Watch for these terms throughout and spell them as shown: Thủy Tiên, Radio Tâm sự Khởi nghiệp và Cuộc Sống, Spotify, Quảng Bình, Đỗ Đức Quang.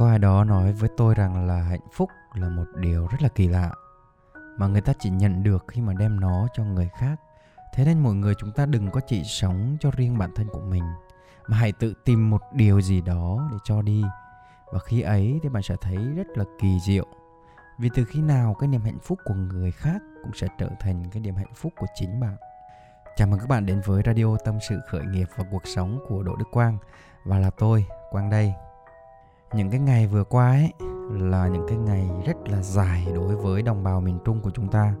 Có ai đó nói với tôi rằng là hạnh phúc là một điều rất là kỳ lạ mà người ta chỉ nhận được khi mà đem nó cho người khác. Thế nên mọi người chúng ta đừng có chỉ sống cho riêng bản thân của mình, mà hãy tự tìm một điều gì đó để cho đi. Và khi ấy thì bạn sẽ thấy rất là kỳ diệu. Vì từ khi nào cái niềm hạnh phúc của người khác cũng sẽ trở thành cái niềm hạnh phúc của chính bạn. Chào mừng các bạn đến với Radio Tâm sự Khởi nghiệp và Cuộc Sống của Đỗ Đức Quang. Và là tôi, Quang đây. Những cái ngày vừa qua ấy là những cái ngày rất là dài đối với đồng bào miền Trung của chúng ta.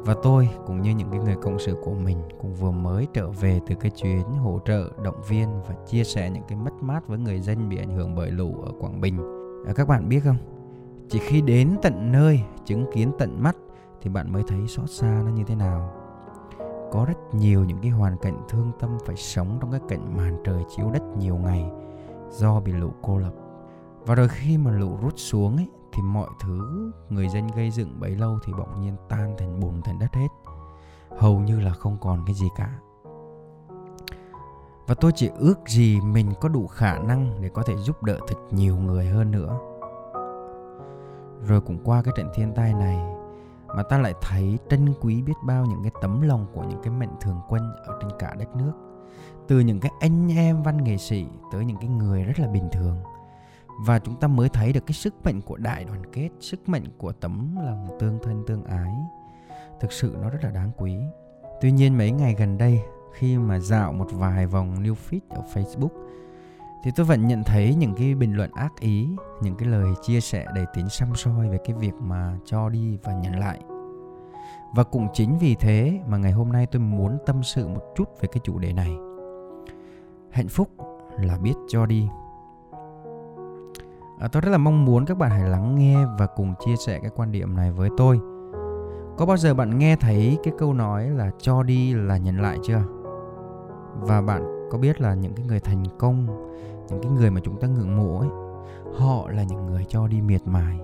Và tôi cũng như những cái người cộng sự của mình cũng vừa mới trở về từ cái chuyến hỗ trợ, động viên và chia sẻ những cái mất mát với người dân bị ảnh hưởng bởi lũ ở Quảng Bình. Các bạn biết không? Chỉ khi đến tận nơi, chứng kiến tận mắt thì bạn mới thấy xót xa nó như thế nào. Có rất nhiều những cái hoàn cảnh thương tâm phải sống trong cái cảnh màn trời chiếu đất nhiều ngày do bị lũ cô lập. Và rồi khi mà lũ rút xuống ấy, thì mọi thứ người dân gây dựng bấy lâu thì bỗng nhiên tan thành bùn thành đất hết. Hầu như là không còn cái gì cả. Và tôi chỉ ước gì mình có đủ khả năng để có thể giúp đỡ thật nhiều người hơn nữa. Rồi cũng qua cái trận thiên tai này mà ta lại thấy trân quý biết bao những cái tấm lòng của những cái mạnh thường quân ở trên cả đất nước. Từ những cái anh em văn nghệ sĩ tới những cái người rất là bình thường. Và chúng ta mới thấy được cái sức mạnh của đại đoàn kết, sức mạnh của tấm lòng tương thân tương ái. Thực sự nó rất là đáng quý. Tuy nhiên mấy ngày gần đây, khi mà dạo một vài vòng new feed ở Facebook, thì tôi vẫn nhận thấy những cái bình luận ác ý, những cái lời chia sẻ đầy tính săm soi về cái việc mà cho đi và nhận lại. Và cũng chính vì thế mà ngày hôm nay tôi muốn tâm sự một chút về cái chủ đề này. Hạnh phúc là biết cho đi. Tôi rất là mong muốn các bạn hãy lắng nghe và cùng chia sẻ cái quan điểm này với tôi. Có bao giờ bạn nghe thấy cái câu nói là cho đi là nhận lại chưa? Và bạn có biết là những cái người thành công, những cái người mà chúng ta ngưỡng mộ ấy, họ là những người cho đi miệt mài.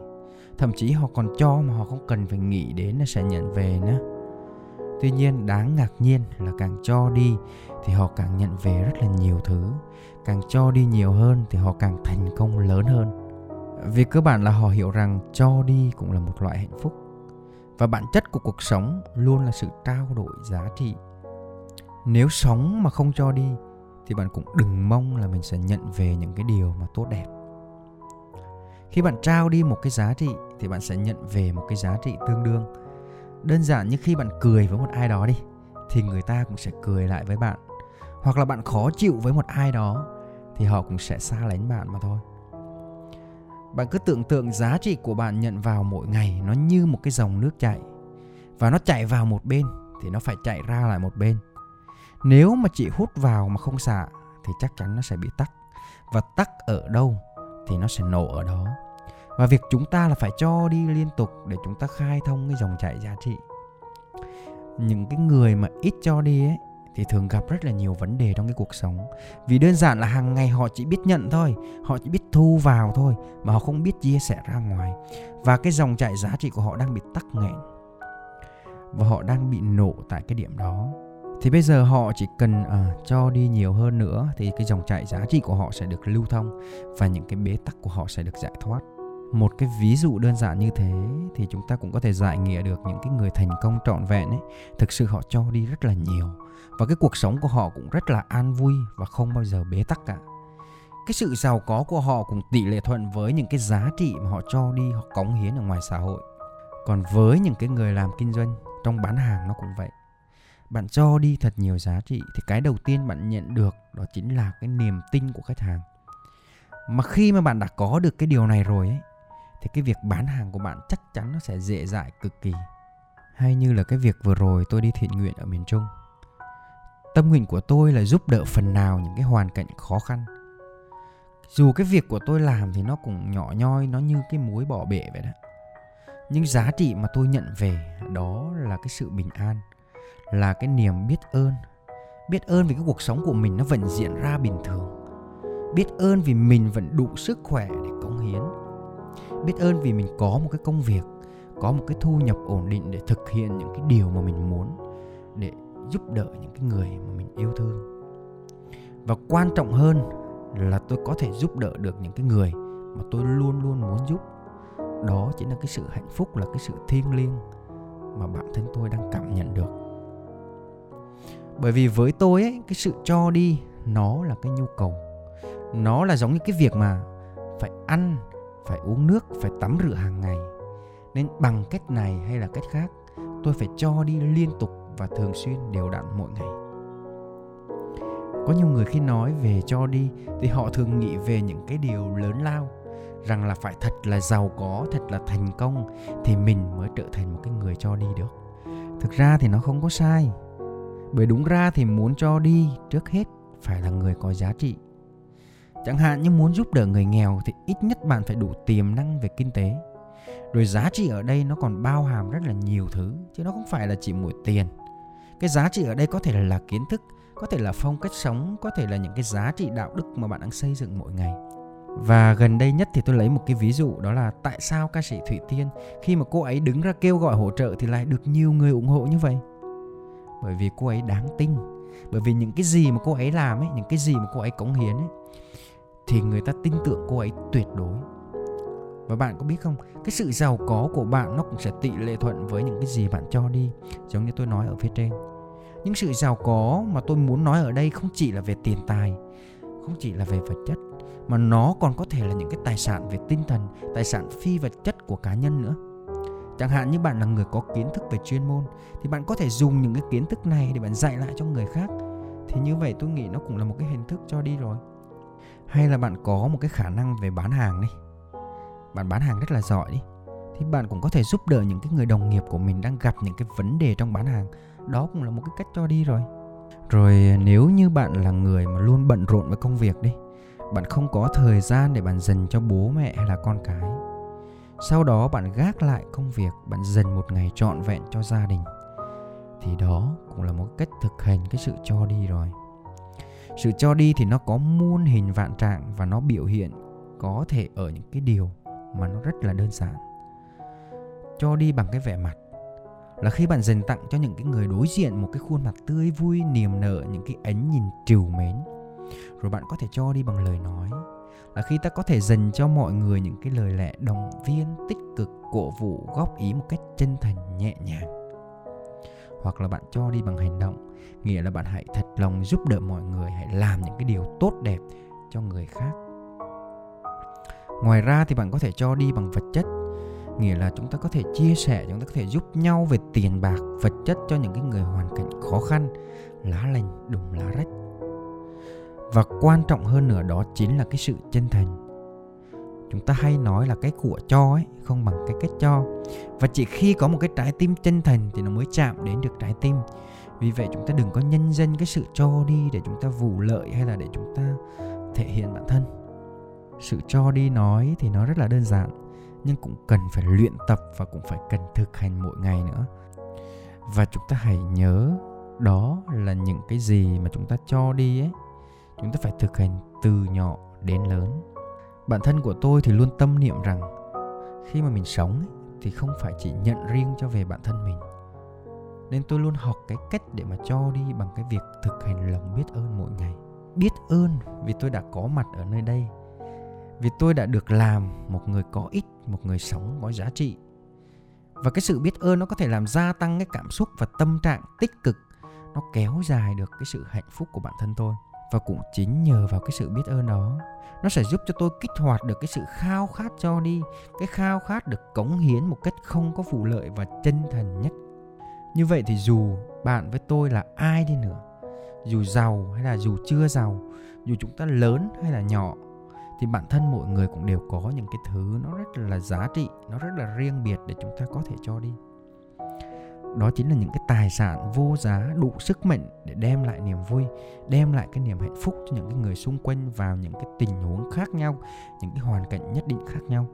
Thậm chí họ còn cho mà họ không cần phải nghĩ đến là sẽ nhận về nữa. Tuy nhiên đáng ngạc nhiên là càng cho đi thì họ càng nhận về rất là nhiều thứ. Càng cho đi nhiều hơn thì họ càng thành công lớn hơn. Vì cơ bản là họ hiểu rằng cho đi cũng là một loại hạnh phúc. Và bản chất của cuộc sống luôn là sự trao đổi giá trị. Nếu sống mà không cho đi thì bạn cũng đừng mong là mình sẽ nhận về những cái điều mà tốt đẹp. Khi bạn trao đi một cái giá trị thì bạn sẽ nhận về một cái giá trị tương đương. Đơn giản như khi bạn cười với một ai đó đi thì người ta cũng sẽ cười lại với bạn. Hoặc là bạn khó chịu với một ai đó thì họ cũng sẽ xa lánh bạn mà thôi. Bạn cứ tưởng tượng giá trị của bạn nhận vào mỗi ngày nó như một cái dòng nước chảy. Và nó chảy vào một bên thì nó phải chảy ra lại một bên. Nếu mà chỉ hút vào mà không xả thì chắc chắn nó sẽ bị tắc. Và tắc ở đâu thì nó sẽ nổ ở đó. Và việc chúng ta là phải cho đi liên tục để chúng ta khai thông cái dòng chảy giá trị. Những cái người mà ít cho đi ấy thì thường gặp rất là nhiều vấn đề trong cái cuộc sống. Vì đơn giản là hàng ngày họ chỉ biết nhận thôi, họ chỉ biết thu vào thôi, mà họ không biết chia sẻ ra ngoài. Và cái dòng chảy giá trị của họ đang bị tắc nghẽn. Và họ đang bị nổ tại cái điểm đó. Thì bây giờ họ chỉ cần cho đi nhiều hơn nữa thì cái dòng chảy giá trị của họ sẽ được lưu thông và những cái bế tắc của họ sẽ được giải thoát. Một cái ví dụ đơn giản như thế thì chúng ta cũng có thể giải nghĩa được những cái người thành công trọn vẹn ấy. Thực sự họ cho đi rất là nhiều. Và cái cuộc sống của họ cũng rất là an vui và không bao giờ bế tắc cả. Cái sự giàu có của họ cũng tỷ lệ thuận với những cái giá trị mà họ cho đi, họ cống hiến ở ngoài xã hội. Còn với những cái người làm kinh doanh, trong bán hàng nó cũng vậy. Bạn cho đi thật nhiều giá trị thì cái đầu tiên bạn nhận được đó chính là cái niềm tin của khách hàng. Mà khi mà bạn đã có được cái điều này rồi ấy, thì cái việc bán hàng của bạn chắc chắn nó sẽ dễ dãi cực kỳ. Hay như là cái việc vừa rồi tôi đi thiện nguyện ở miền Trung. Tâm nguyện của tôi là giúp đỡ phần nào những cái hoàn cảnh khó khăn. Dù cái việc của tôi làm thì nó cũng nhỏ nhoi, nó như cái muối bỏ bể vậy đó. Nhưng giá trị mà tôi nhận về đó là cái sự bình an, là cái niềm biết ơn. Biết ơn vì cái cuộc sống của mình nó vẫn diễn ra bình thường. Biết ơn vì mình vẫn đủ sức khỏe để cống hiến. Biết ơn vì mình có một cái công việc, có một cái thu nhập ổn định để thực hiện những cái điều mà mình muốn, để giúp đỡ những cái người mà mình yêu thương. Và quan trọng hơn là tôi có thể giúp đỡ được những cái người mà tôi luôn luôn muốn giúp. Đó chính là cái sự hạnh phúc, là cái sự thiêng liêng mà bản thân tôi đang cảm nhận được. Bởi vì với tôi ấy, cái sự cho đi nó là cái nhu cầu. Nó là giống như cái việc mà phải ăn, phải uống nước, phải tắm rửa hàng ngày. Nên bằng cách này hay là cách khác, tôi phải cho đi liên tục và thường xuyên đều đặn mỗi ngày. Có nhiều người khi nói về cho đi thì họ thường nghĩ về những cái điều lớn lao, rằng là phải thật là giàu có, thật là thành công thì mình mới trở thành một cái người cho đi được. Thực ra thì nó không có sai. Bởi đúng ra thì muốn cho đi trước hết phải là người có giá trị. Chẳng hạn như muốn giúp đỡ người nghèo thì ít nhất bạn phải đủ tiềm năng về kinh tế. Rồi giá trị ở đây nó còn bao hàm rất là nhiều thứ, chứ nó không phải là chỉ mỗi tiền. Cái giá trị ở đây có thể là kiến thức, có thể là phong cách sống, có thể là những cái giá trị đạo đức mà bạn đang xây dựng mỗi ngày. Và gần đây nhất thì tôi lấy một cái ví dụ, đó là tại sao ca sĩ Thủy Tiên khi mà cô ấy đứng ra kêu gọi hỗ trợ thì lại được nhiều người ủng hộ như vậy. Bởi vì cô ấy đáng tin. Bởi vì những cái gì mà cô ấy làm ấy, những cái gì mà cô ấy cống hiến ấy, thì người ta tin tưởng cô ấy tuyệt đối. Và bạn có biết không, cái sự giàu có của bạn nó cũng sẽ tỷ lệ thuận với những cái gì bạn cho đi, giống như tôi nói ở phía trên. Nhưng sự giàu có mà tôi muốn nói ở đây không chỉ là về tiền tài, không chỉ là về vật chất, mà nó còn có thể là những cái tài sản về tinh thần, tài sản phi vật chất của cá nhân nữa. Chẳng hạn như bạn là người có kiến thức về chuyên môn thì bạn có thể dùng những cái kiến thức này để bạn dạy lại cho người khác. Thì như vậy tôi nghĩ nó cũng là một cái hình thức cho đi rồi. Hay là bạn có một cái khả năng về bán hàng đi, bạn bán hàng rất là giỏi đi, thì bạn cũng có thể giúp đỡ những cái người đồng nghiệp của mình đang gặp những cái vấn đề trong bán hàng. Đó cũng là một cái cách cho đi rồi. Rồi nếu như bạn là người mà luôn bận rộn với công việc đi, bạn không có thời gian để bạn dành cho bố mẹ hay là con cái, sau đó bạn gác lại công việc, bạn dành một ngày trọn vẹn cho gia đình, thì đó cũng là một cách thực hành cái sự cho đi rồi. Sự cho đi thì nó có muôn hình vạn trạng và nó biểu hiện có thể ở những cái điều mà nó rất là đơn giản. Cho đi bằng cái vẻ mặt là khi bạn dành tặng cho những cái người đối diện một cái khuôn mặt tươi vui, niềm nở, những cái ánh nhìn trìu mến. Rồi bạn có thể cho đi bằng lời nói là khi ta có thể dành cho mọi người những cái lời lẽ động viên, tích cực, cổ vũ, góp ý một cách chân thành, nhẹ nhàng. Hoặc là bạn cho đi bằng hành động, nghĩa là bạn hãy thật lòng giúp đỡ mọi người, hãy làm những cái điều tốt đẹp cho người khác. Ngoài ra thì bạn có thể cho đi bằng vật chất, nghĩa là chúng ta có thể chia sẻ, chúng ta có thể giúp nhau về tiền bạc, vật chất cho những cái người hoàn cảnh khó khăn, lá lành đùm lá rách. Và quan trọng hơn nữa đó chính là cái sự chân thành. Chúng ta hay nói là cái của cho ấy không bằng cái cách cho. Và chỉ khi có một cái trái tim chân thành thì nó mới chạm đến được trái tim. Vì vậy chúng ta đừng có nhân danh cái sự cho đi để chúng ta vụ lợi hay là để chúng ta thể hiện bản thân. Sự cho đi nói thì nó rất là đơn giản, nhưng cũng cần phải luyện tập và cũng phải cần thực hành mỗi ngày nữa. Và chúng ta hãy nhớ đó là những cái gì mà chúng ta cho đi ấy, chúng ta phải thực hành từ nhỏ đến lớn. Bản thân của tôi thì luôn tâm niệm rằng khi mà mình sống ấy, thì không phải chỉ nhận riêng cho về bản thân mình. Nên tôi luôn học cái cách để mà cho đi bằng cái việc thực hành lòng biết ơn mỗi ngày. Biết ơn vì tôi đã có mặt ở nơi đây, vì tôi đã được làm một người có ích, một người sống có giá trị. Và cái sự biết ơn nó có thể làm gia tăng cái cảm xúc và tâm trạng tích cực, nó kéo dài được cái sự hạnh phúc của bản thân tôi. Và cũng chính nhờ vào cái sự biết ơn đó, nó sẽ giúp cho tôi kích hoạt được cái sự khao khát cho đi, cái khao khát được cống hiến một cách không có vụ lợi và chân thành nhất. Như vậy thì dù bạn với tôi là ai đi nữa, dù giàu hay là dù chưa giàu, dù chúng ta lớn hay là nhỏ, thì bản thân mỗi người cũng đều có những cái thứ nó rất là giá trị, nó rất là riêng biệt để chúng ta có thể cho đi. Đó chính là những cái tài sản vô giá, đủ sức mạnh để đem lại niềm vui, đem lại cái niềm hạnh phúc cho những cái người xung quanh vào những cái tình huống khác nhau, những cái hoàn cảnh nhất định khác nhau.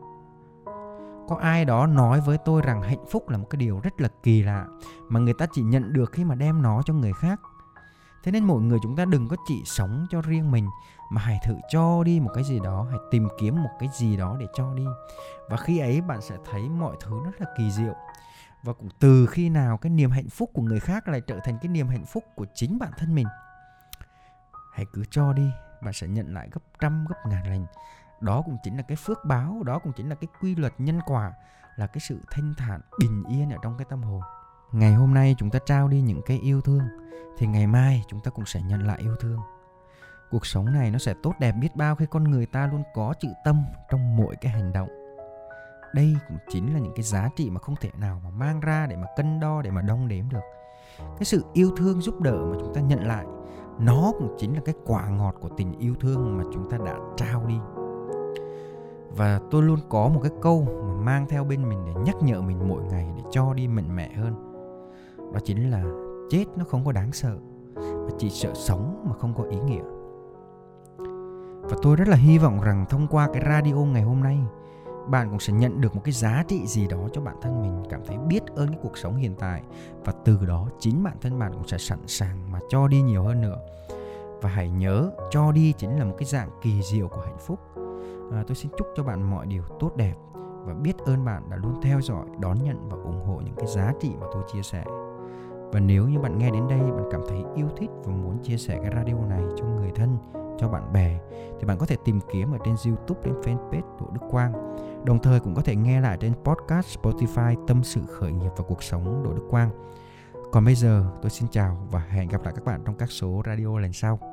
Có ai đó nói với tôi rằng hạnh phúc là một cái điều rất là kỳ lạ mà người ta chỉ nhận được khi mà đem nó cho người khác. Thế nên mỗi người chúng ta đừng có chỉ sống cho riêng mình, mà hãy thử cho đi một cái gì đó, hãy tìm kiếm một cái gì đó để cho đi. Và khi ấy bạn sẽ thấy mọi thứ rất là kỳ diệu. Và cũng từ khi nào cái niềm hạnh phúc của người khác lại trở thành cái niềm hạnh phúc của chính bản thân mình. Hãy cứ cho đi, bạn sẽ nhận lại gấp trăm, gấp ngàn lần. Đó cũng chính là cái phước báo, đó cũng chính là cái quy luật nhân quả, là cái sự thanh thản, bình yên ở trong cái tâm hồn. Ngày hôm nay chúng ta trao đi những cái yêu thương, thì ngày mai chúng ta cũng sẽ nhận lại yêu thương. Cuộc sống này nó sẽ tốt đẹp biết bao khi con người ta luôn có chữ tâm trong mỗi cái hành động. Đây cũng chính là những cái giá trị mà không thể nào mà mang ra để mà cân đo, để mà đong đếm được. Cái sự yêu thương giúp đỡ mà chúng ta nhận lại, nó cũng chính là cái quả ngọt của tình yêu thương mà chúng ta đã trao đi. Và tôi luôn có một cái câu mà mang theo bên mình để nhắc nhở mình mỗi ngày, để cho đi mạnh mẽ hơn. Đó chính là chết nó không có đáng sợ, mà chỉ sợ sống mà không có ý nghĩa. Và tôi rất là hy vọng rằng thông qua cái radio ngày hôm nay, bạn cũng sẽ nhận được một cái giá trị gì đó cho bản thân mình, cảm thấy biết ơn cái cuộc sống hiện tại. Và từ đó chính bản thân bạn cũng sẽ sẵn sàng mà cho đi nhiều hơn nữa. Và hãy nhớ, cho đi chính là một cái dạng kỳ diệu của hạnh phúc. Tôi xin chúc cho bạn mọi điều tốt đẹp. Và biết ơn bạn đã luôn theo dõi, đón nhận và ủng hộ những cái giá trị mà tôi chia sẻ. Và nếu như bạn nghe đến đây, bạn cảm thấy yêu thích và muốn chia sẻ cái radio này cho người thân, cho bạn bè, thì bạn có thể tìm kiếm ở trên YouTube, trên fanpage Đỗ Đức Quang. Đồng thời cũng có thể nghe lại trên podcast Spotify Tâm sự khởi nghiệp và cuộc sống Đỗ Đức Quang. Còn bây giờ tôi xin chào và hẹn gặp lại các bạn trong các số radio lần sau.